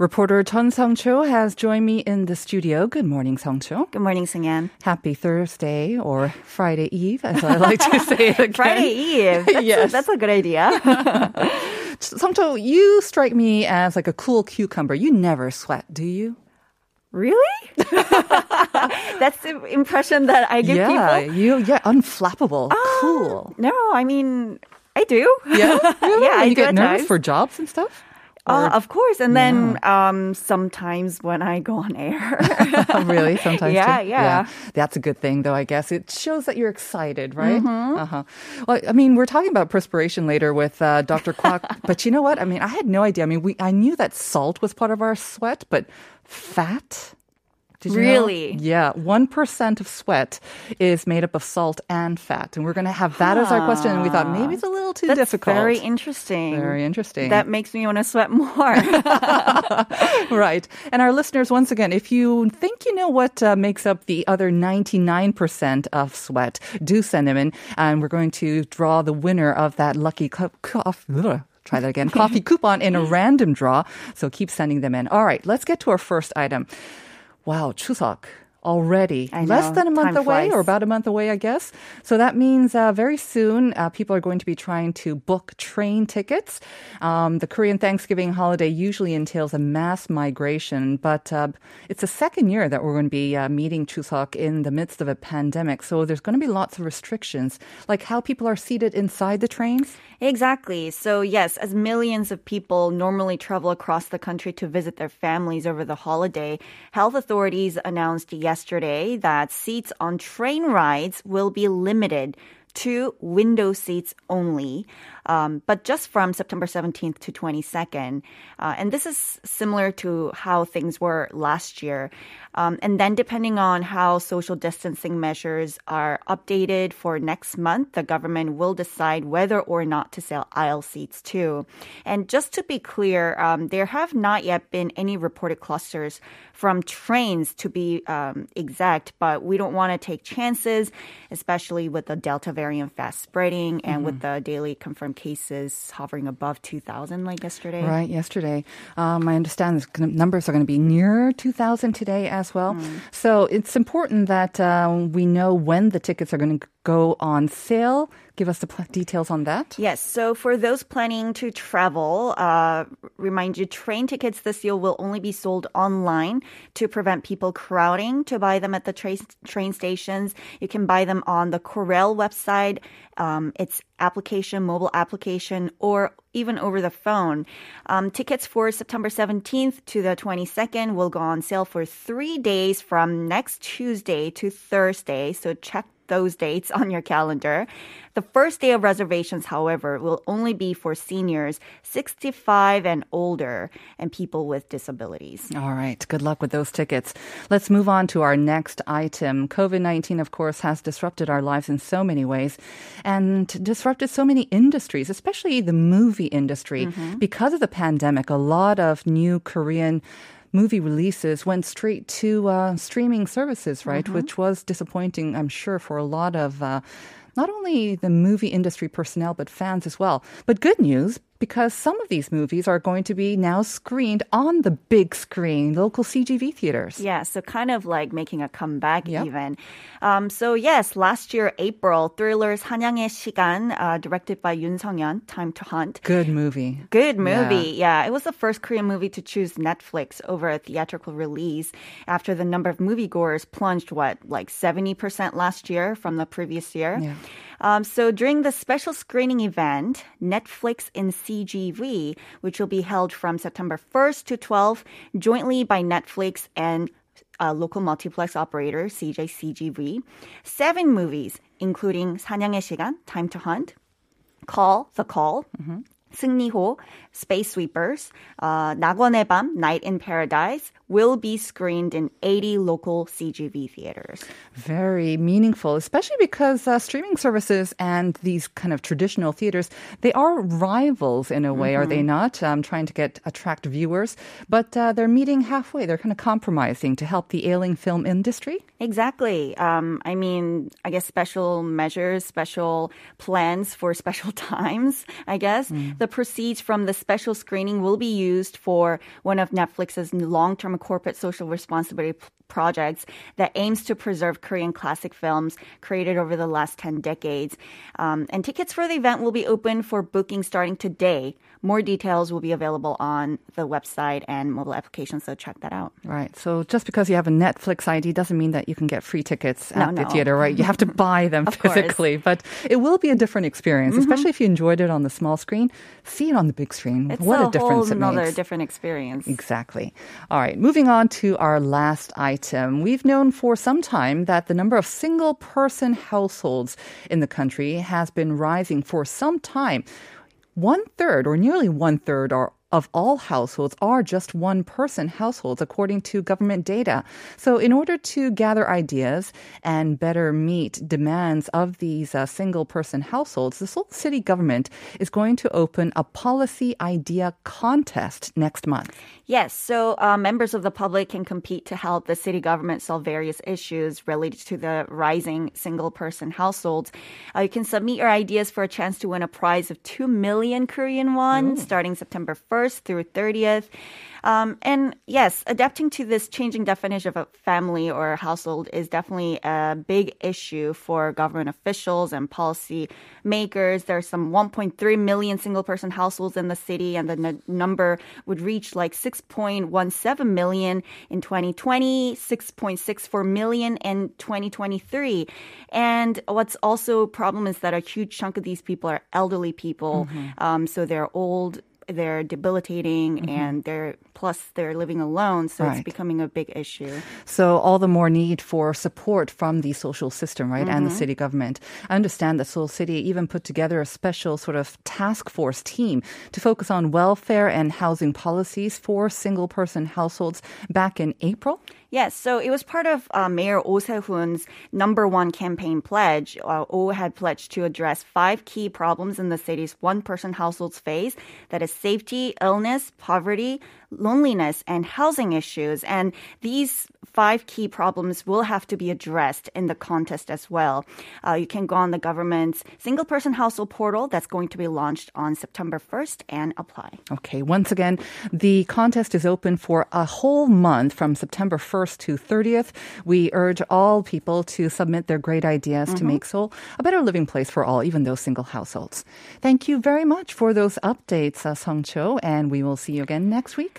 Reporter Jeon Song-cho has joined me in the studio. Good morning, Song-cho. Good morning, Sung-yan. Happy Thursday or Friday Eve, as I like to say it again. Friday Eve. That's a good idea. Song-cho, you strike me as like a cool cucumber. You never sweat, do you? Really? That's the impression that I give people. Yeah, unflappable, cool. No, I mean, I do. Yeah, really? Yeah, you get nervous for jobs and stuff? Of course. And then sometimes when I go on air. Really? Sometimes? Yeah. That's a good thing, though, I guess. It shows that you're excited, right? Mm-hmm. Uh-huh. Well, I mean, we're talking about perspiration later with Dr. Kwok. But you know what? I mean, I had no idea. I mean, I knew that salt was part of our sweat, but fat? Really? Know? Yeah. 1% of sweat is made up of salt and fat. And we're going to have that as our question. And we thought maybe it's a little too difficult. That's very interesting. Very interesting. That makes me want to sweat more. Right. And our listeners, once again, if you think you know what makes up the other 99% of sweat, do send them in. And we're going to draw the winner of that lucky coffee coupon in a random draw. So keep sending them in. All right. Let's get to our first item. Wow, Chuseok already. I know. Less than a month away, or about a month away, I guess. So that means very soon people are going to be trying to book train tickets. The Korean Thanksgiving holiday usually entails a mass migration, but it's the second year that we're going to be meeting Chuseok in the midst of a pandemic. So there's going to be lots of restrictions, like how people are seated inside the trains. Exactly. So yes, as millions of people normally travel across the country to visit their families over the holiday, health authorities announced yesterday that seats on train rides will be limited to window seats only, but just from September 17th to 22nd. And this is similar to how things were last year. And then depending on how social distancing measures are updated for next month, the government will decide whether or not to sell aisle seats too. And just to be clear, there have not yet been any reported clusters from trains to be exact, but we don't want to take chances, especially with the Delta variant fast spreading and with the daily confirmed cases hovering above 2,000 like yesterday. Right, yesterday. I understand the numbers are going to be near 2,000 today as well. So it's important that we know when the tickets are going to go on sale. Give us the details on that. Yes. So for those planning to travel, remind you, train tickets this year will only be sold online to prevent people crowding to buy them at the train stations. You can buy them on the Corel website, its application, mobile application, or even over the phone. Tickets for September 17th to the 22nd will go on sale for 3 days from next Tuesday to Thursday. So check those dates on your calendar. The first day of reservations, however, will only be for seniors 65 and older and people with disabilities. All right. Good luck with those tickets. Let's move on to our next item. COVID-19, of course, has disrupted our lives in so many ways and disrupted so many industries, especially the movie industry. Because of the pandemic, a lot of new Korean movie releases went straight to streaming services, right? Which was disappointing, I'm sure, for a lot of not only the movie industry personnel, but fans as well. But good news, because some of these movies are going to be now screened on the big screen, local CGV theaters. Yeah, so kind of like making a comeback even. So yes, last year, April, Thriller's Hanyanghe Shigan, directed by Yoon Songyun, Time to Hunt. Good movie. Yeah, it was the first Korean movie to choose Netflix over a theatrical release after the number of moviegoers plunged, like 70% last year from the previous year? Yeah. So during the special screening event, Netflix in CGV, which will be held from September 1st to 12th, jointly by Netflix and local multiplex operator CJCGV, 7 movies, including 사냥의 시간, Time to Hunt, Call, The Call, 승리호, Space Sweepers, 낙원의 밤, Night in Paradise will be screened in 80 local CGV theaters. Very meaningful, especially because streaming services and these kind of traditional theaters, they are rivals in a way, are they not? Trying to attract viewers, but they're meeting halfway. They're kind of compromising to help the ailing film industry. Exactly. I mean, I guess special measures, special plans for special times, I guess. The proceeds from the special screening will be used for one of Netflix's long-term corporate social responsibility projects that aims to preserve Korean classic films created over the last 10 decades. And tickets for the event will be open for booking starting today. More details will be available on the website and mobile application, so check that out. Right. So just because you have a Netflix ID doesn't mean that you can get free tickets at the theater, right? You have to buy them physically. But it will be a different experience, especially if you enjoyed it on the small screen. See it on the big screen. It's what a difference it makes. It's another different experience. Exactly. All right. Moving on to our last item. We've known for some time that the number of single-person households in the country has been rising for some time. One-third or nearly one-third of all households are just one-person households, according to government data. So in order to gather ideas and better meet demands of these single-person households, the Seoul city government is going to open a policy idea contest next month. Yes, so members of the public can compete to help the city government solve various issues related to the rising single-person households. You can submit your ideas for a chance to win a prize of 2 million Korean won starting September 1st. Through 30th. And yes, adapting to this changing definition of a family or a household is definitely a big issue for government officials and policy makers. There are some 1.3 million single-person households in the city, and the number would reach like 6.17 million in 2020, 6.64 million in 2023. And what's also a problem is that a huge chunk of these people are elderly people. So they're old, they're debilitating, and they're living alone, so it's becoming a big issue. So all the more need for support from the social system, right, and the city government. I understand that Seoul City even put together a special sort of task force team to focus on welfare and housing policies for single-person households back in April. Yes, so it was part of Mayor Oh Se-hoon's number one campaign pledge. Oh had pledged to address 5 key problems in the city's one-person households phase, that is safety, illness, poverty, loneliness, and housing issues. And these 5 key problems will have to be addressed in the contest as well. You can go on the government's single-person household portal that's going to be launched on September 1st and apply. Okay, once again, the contest is open for a whole month from September 1st to 30th. We urge all people to submit their great ideas to make Seoul a better living place for all, even those single households. Thank you very much for those updates, Song-cho, and we will see you again next week.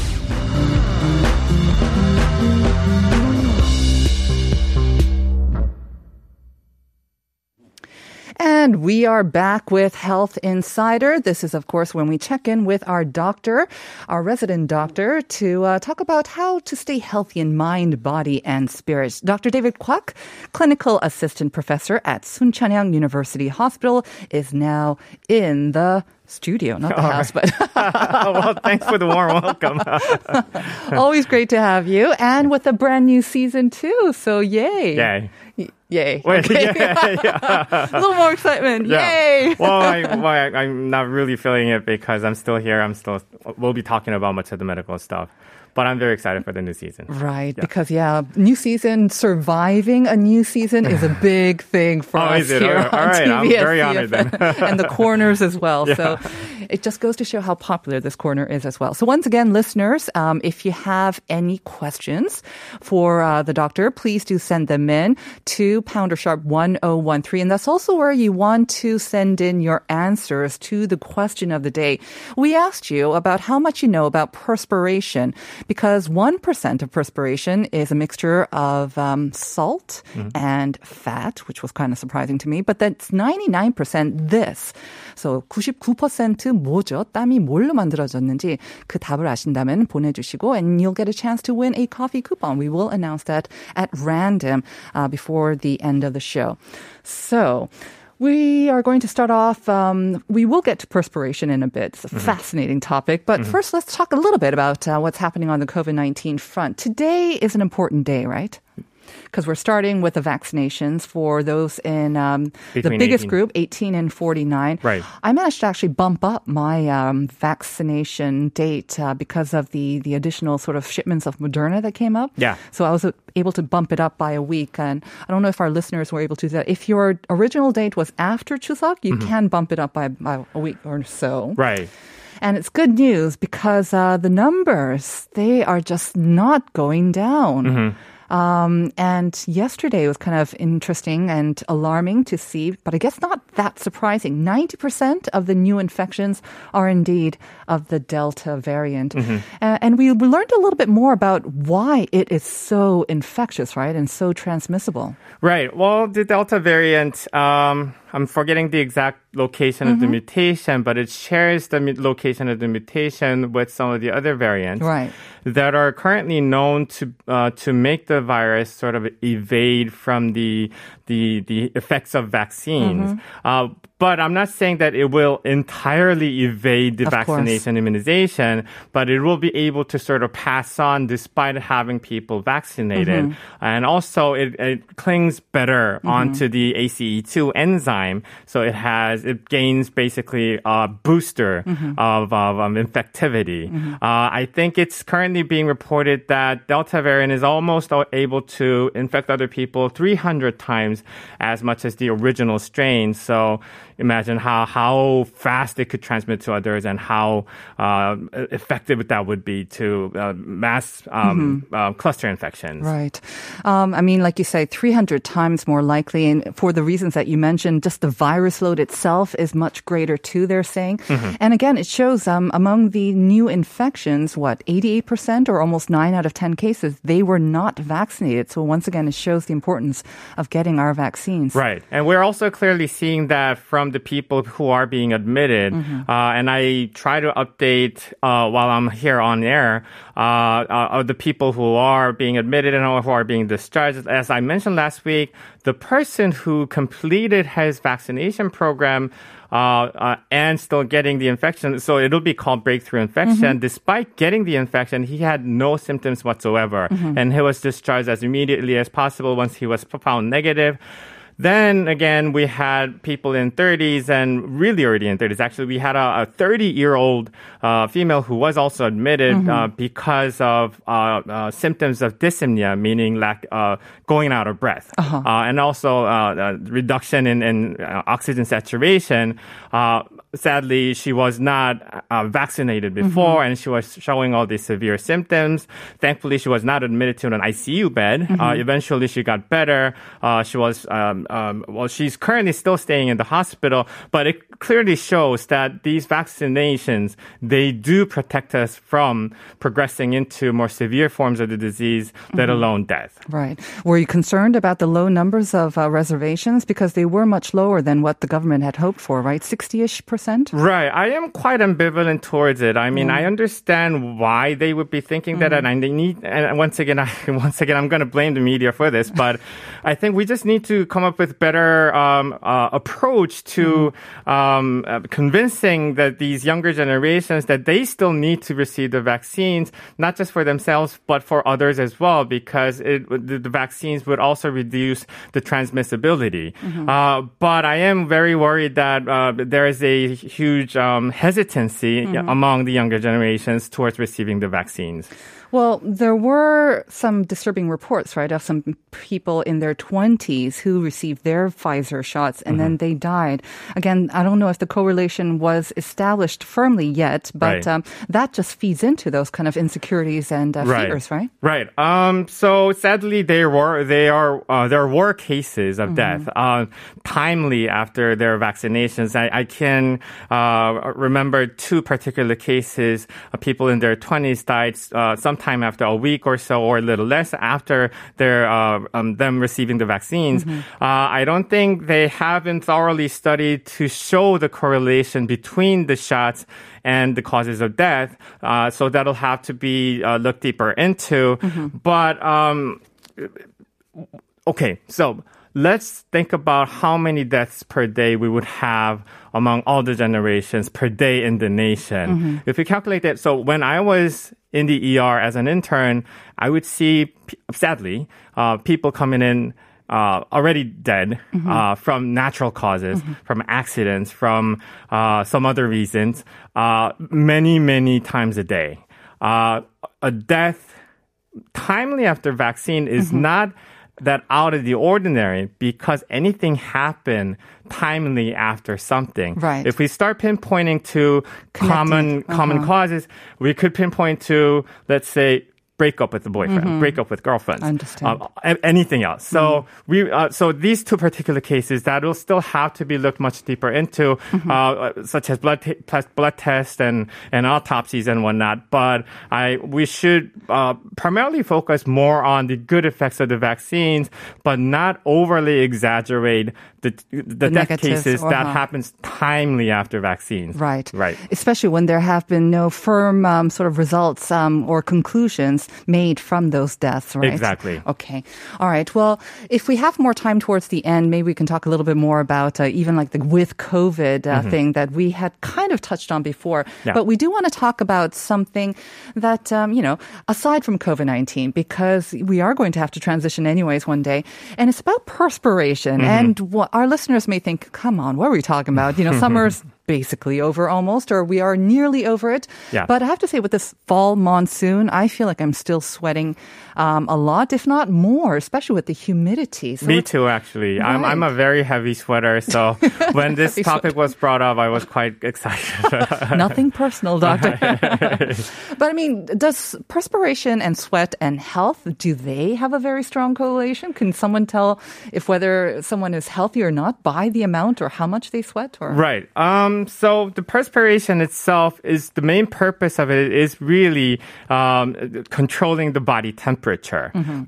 And we are back with Health Insider. This is, of course, when we check in with our doctor, our resident doctor, to talk about how to stay healthy in mind, body, and spirit. Dr. David Kwak, clinical assistant professor at SUNCHANG YANG University Hospital, is now in the studio, not the house, but... Well, thanks for the warm welcome. Always great to have you. And with a brand new season, too. So, yay. Yay. Wait, okay. A little more excitement. Yeah. Yay. Well, I'm not really feeling it because I'm still here. We'll be talking about much of the medical stuff. But I'm very excited for the new season. Right, because new season, surviving a new season is a big thing for us here on TBS. All right, I'm very honored then. And the corners as well. Yeah. So It just goes to show how popular this corner is as well. So once again, listeners, if you have any questions for the doctor, please do send them in to #1013. And that's also where you want to send in your answers to the question of the day. We asked you about how much you know about perspiration, because 1% of perspiration is a mixture of salt and fat, which was kind of surprising to me. But that's 99% this. So 99% 뭐죠? 땀이 뭘로 만들어졌는지 그 답을 아신다면 보내주시고, and you'll get a chance to win a coffee coupon. We will announce that at random before the end of the show. So we are going to start off, we will get to perspiration in a bit. It's a fascinating topic. But first, let's talk a little bit about what's happening on the COVID-19 front. Today is an important day, right? Because we're starting with the vaccinations for those in the biggest group, 18 and 49. Right. I managed to actually bump up my vaccination date because of the additional sort of shipments of Moderna that came up. Yeah. So I was able to bump it up by a week. And I don't know if our listeners were able to do that. If your original date was after Chuseok, you can bump it up by a week or so. Right. And it's good news because the numbers, they are just not going down. And yesterday was kind of interesting and alarming to see, but I guess not that surprising. 90% of the new infections are indeed of the Delta variant. And we learned a little bit more about why it is so infectious, right? And so transmissible. Right. Well, the Delta variant, I'm forgetting the exact location of the mutation, but it shares the location of the mutation with some of the other variants that are currently known to make the virus sort of evade from the effects of vaccines. But I'm not saying that it will entirely evade the vaccination immunization, but it will be able to sort of pass on despite having people vaccinated. And also, it clings better onto the ACE2 enzyme. So it gains basically a booster of infectivity. I think it's currently being reported that Delta variant is almost able to infect other people 300 times as much as the original strain. So imagine how fast it could transmit to others and how effective that would be to mass cluster infections. Right. I mean, like you say, 300 times more likely. And for the reasons that you mentioned, just the virus load itself is much greater too, they're saying. And again, it shows among the new infections, 88% or almost 9 out of 10 cases, they were not vaccinated. So once again, it shows the importance of getting our vaccines. Right. And we're also clearly seeing that from the people who are being admitted. And I try to update while I'm here on air of the people who are being admitted and who are being discharged. As I mentioned last week, the person who completed his vaccination program and still getting the infection, so it'll be called breakthrough infection. Despite getting the infection, he had no symptoms whatsoever. And he was discharged as immediately as possible once he was found negative. Then again, we had people in 30s and really already in 30s. Actually, we had a 30-year-old female who was also admitted because of symptoms of dyspnea, meaning going out of breath, and also reduction in oxygen saturation. Sadly, she was not vaccinated before, and she was showing all these severe symptoms. Thankfully, she was not admitted to an ICU bed. Eventually, she got better. She was she's currently still staying in the hospital, but it clearly shows that these vaccinations, they do protect us from progressing into more severe forms of the disease, let alone death. Right. Were you concerned about the low numbers of reservations? Because they were much lower than what the government had hoped for, right? 60-ish%? Right. I am quite ambivalent towards it. I mean, I understand why they would be thinking that, and they need, and once again, I'm going to blame the media for this, but I think we just need to come up with better approach to convincing that these younger generations that they still need to receive the vaccines, not just for themselves but for others as well, because the vaccines would also reduce the transmissibility. But I am very worried that there is a huge hesitancy among the younger generations towards receiving the vaccines. Well, there were some disturbing reports, right, of some people in their 20s who received their Pfizer shots and then they died. Again, I don't know if the correlation was established firmly yet, but that just feeds into those kind of insecurities and fears, right? Right. So sadly, there were cases of death timely after their vaccinations. I can remember two particular cases of people in their 20s died sometime after a week or so, or a little less after their them receiving the vaccines. I don't think they have been thoroughly studied to show the correlation between the shots and the causes of death. So that'll have to be looked deeper into. But okay, so let's think about how many deaths per day we would have among all the generations per day in the nation. If you calculate that, so when I was in the ER as an intern, I would see, sadly, people coming in already dead from natural causes, from accidents, from some other reasons, many, many times a day. A death timely after vaccine is not that out of the ordinary, because anything happened timely after something. Right. If we start pinpointing to common causes, we could pinpoint to, let's say, break up with the boyfriend, break up with girlfriends, anything else. So we, so these two particular cases that will still have to be looked much deeper into, such as blood tests and autopsies and whatnot. But we should primarily focus more on the good effects of the vaccines, but not overly exaggerate the death cases that happens timely after vaccines. Right. Right. Especially when there have been no firm sort of results or conclusions made from those deaths, right? Exactly. Okay. All right. Well, if we have more time towards the end, maybe we can talk a little bit more about even like the with COVID thing that we had kind of touched on before. Yeah. But we do want to talk about something that, you know, aside from COVID-19, because we are going to have to transition anyways one day. And it's about perspiration. And what our listeners may think, come on, what are we talking about? You know, summer's basically over almost, or we are nearly over it. Yeah. But I have to say, with this fall monsoon, I feel like I'm still sweating a lot, if not more, especially with the humidity. So me too, actually. Right. I'm a very heavy sweater, so when this topic was brought up, I was quite excited. Nothing personal, doctor. But I mean, does perspiration and sweat and health, do they have a very strong correlation? Can someone tell if whether someone is healthy or not by the amount or how much they sweat? Or? Right. So the perspiration itself is the main purpose of it is really controlling the body temperature.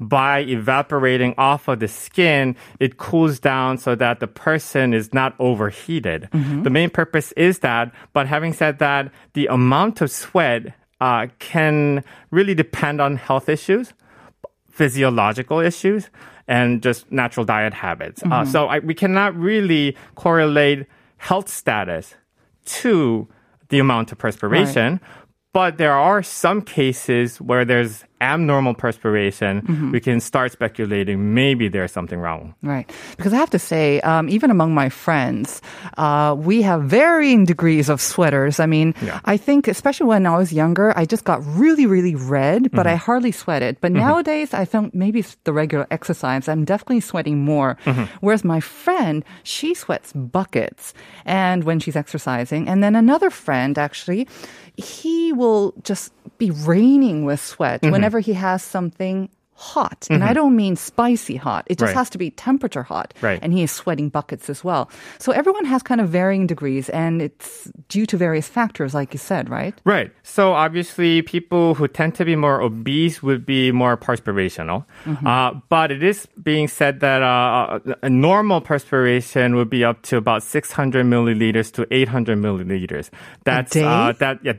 By evaporating off of the skin, it cools down so that the person is not overheated. The main purpose is that, but having said that, the amount of sweat can really depend on health issues, physiological issues, and just natural diet habits. So we cannot really correlate health status to the amount of perspiration. But there are some cases where there's abnormal perspiration. We can start speculating maybe there's something wrong. Right. Because I have to say, even among my friends, we have varying degrees of sweaters. I mean, I think especially when I was younger, I just got really, really red, but I hardly sweated. But nowadays, I think maybe it's the regular exercise. I'm definitely sweating more. Whereas my friend, she sweats buckets and when she's exercising. And then another friend, actually, he will just be raining with sweat whenever he has something hot. And I don't mean spicy hot. It just has to be temperature hot. Right. And he is sweating buckets as well. So everyone has kind of varying degrees, and it's due to various factors, like you said, right? Right. So obviously, people who tend to be more obese would be more perspirational. But it is being said that a normal perspiration would be up to about 600 milliliters to 800 milliliters. That's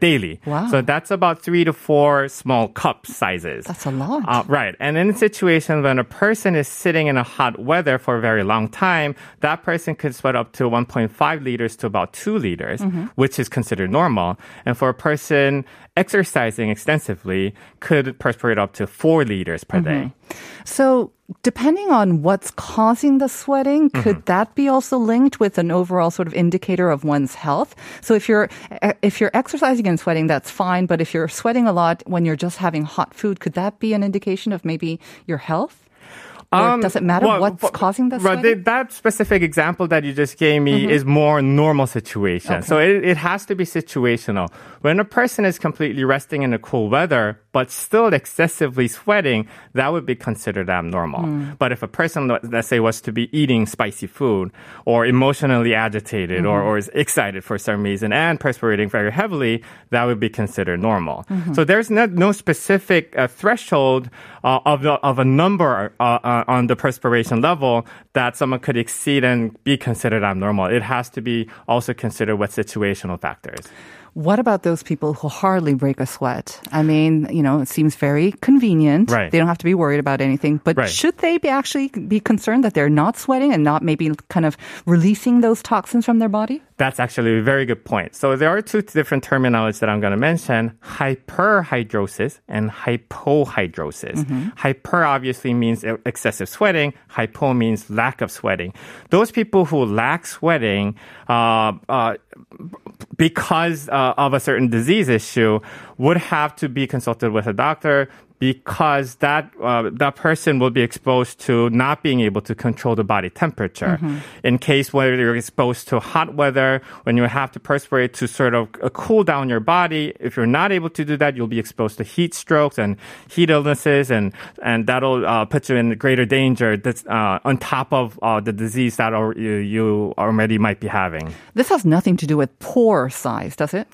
daily. Wow. So that's about 3 to 4 small cup sizes. That's a lot. Right. And in a situation when a person is sitting in a hot weather for a very long time, that person could sweat up to 1.5 liters to about 2 liters, which is considered normal. And for a person exercising extensively, could perspire up to 4 liters per day. So depending on what's causing the sweating, could that be also linked with an overall sort of indicator of one's health? So if you're exercising and sweating, that's fine. But if you're sweating a lot when you're just having hot food, could that be an indication of maybe your health? Does it matter what's causing the sweating? Right, that specific example that you just gave me is more normal situation. Okay. So it has to be situational. When a person is completely resting in the cool weather, but still excessively sweating, that would be considered abnormal. But if a person, let's say, was to be eating spicy food or emotionally agitated or is excited for some reason and perspiring very heavily, that would be considered normal. So there's no specific threshold of a number on the perspiration level that someone could exceed and be considered abnormal. It has to be also considered with situational factors. What about those people who hardly break a sweat? I mean, it seems very convenient. Right. They don't have to be worried about anything. But should they be concerned that they're not sweating and not maybe kind of releasing those toxins from their body? That's actually a very good point. So there are two different terminologies that I'm going to mention, hyperhidrosis and hypohidrosis. Hyper obviously means excessive sweating. Hypo means lack of sweating. Those people who lack sweating because of a certain disease issue would have to be consulted with a doctor, because that person will be exposed to not being able to control the body temperature. In case where you're exposed to hot weather, when you have to perspirate to sort of cool down your body, if you're not able to do that, you'll be exposed to heat strokes and heat illnesses, and that'll put you in greater danger. That's on top of the disease that you already might be having. This has nothing to do with pore size, does it?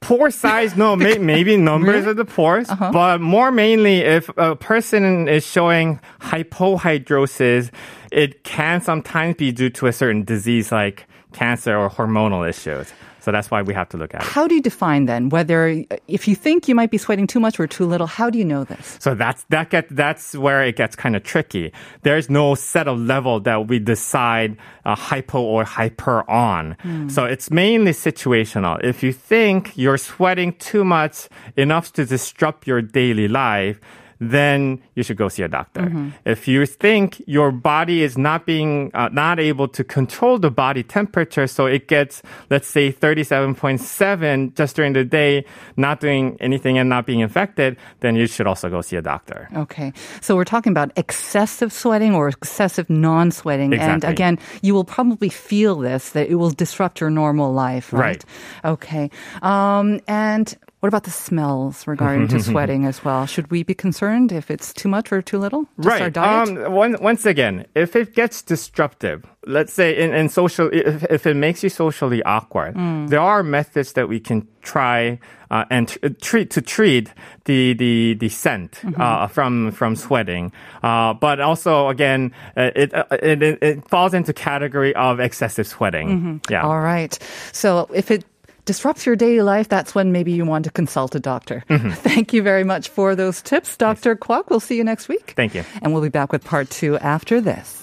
Pore size, no, maybe numbers of the pores, but more mainly if a person is showing hypohidrosis, it can sometimes be due to a certain disease like cancer or hormonal issues. So that's why we have to look at it. How do you define then whether, if you think you might be sweating too much or too little, how do you know this? So that's where it gets kind of tricky. There's no set of level that we decide hypo or hyper on. So it's mainly situational. If you think you're sweating too much, enough to disrupt your daily life, then you should go see a doctor. If you think your body is not able to control the body temperature, so it gets, let's say, 37.7 just during the day, not doing anything and not being infected, then you should also go see a doctor. Okay. So we're talking about excessive sweating or excessive non-sweating. Exactly. And again, you will probably feel this, that it will disrupt your normal life, right? Right. Okay. And what about the smells regarding to sweating as well? Should we be concerned if it's too much or too little? Just right. Our diet? Once again, if it gets disruptive, let's say in social, if it makes you socially awkward, there are methods that we can try and treat the scent from sweating. But also, again, it falls into category of excessive sweating. Yeah. All right. So if it disrupts your daily life, that's when maybe you want to consult a doctor. Thank you very much for those tips, Dr. Kwok. We'll see you next week. Thank you. And we'll be back with part 2 after this.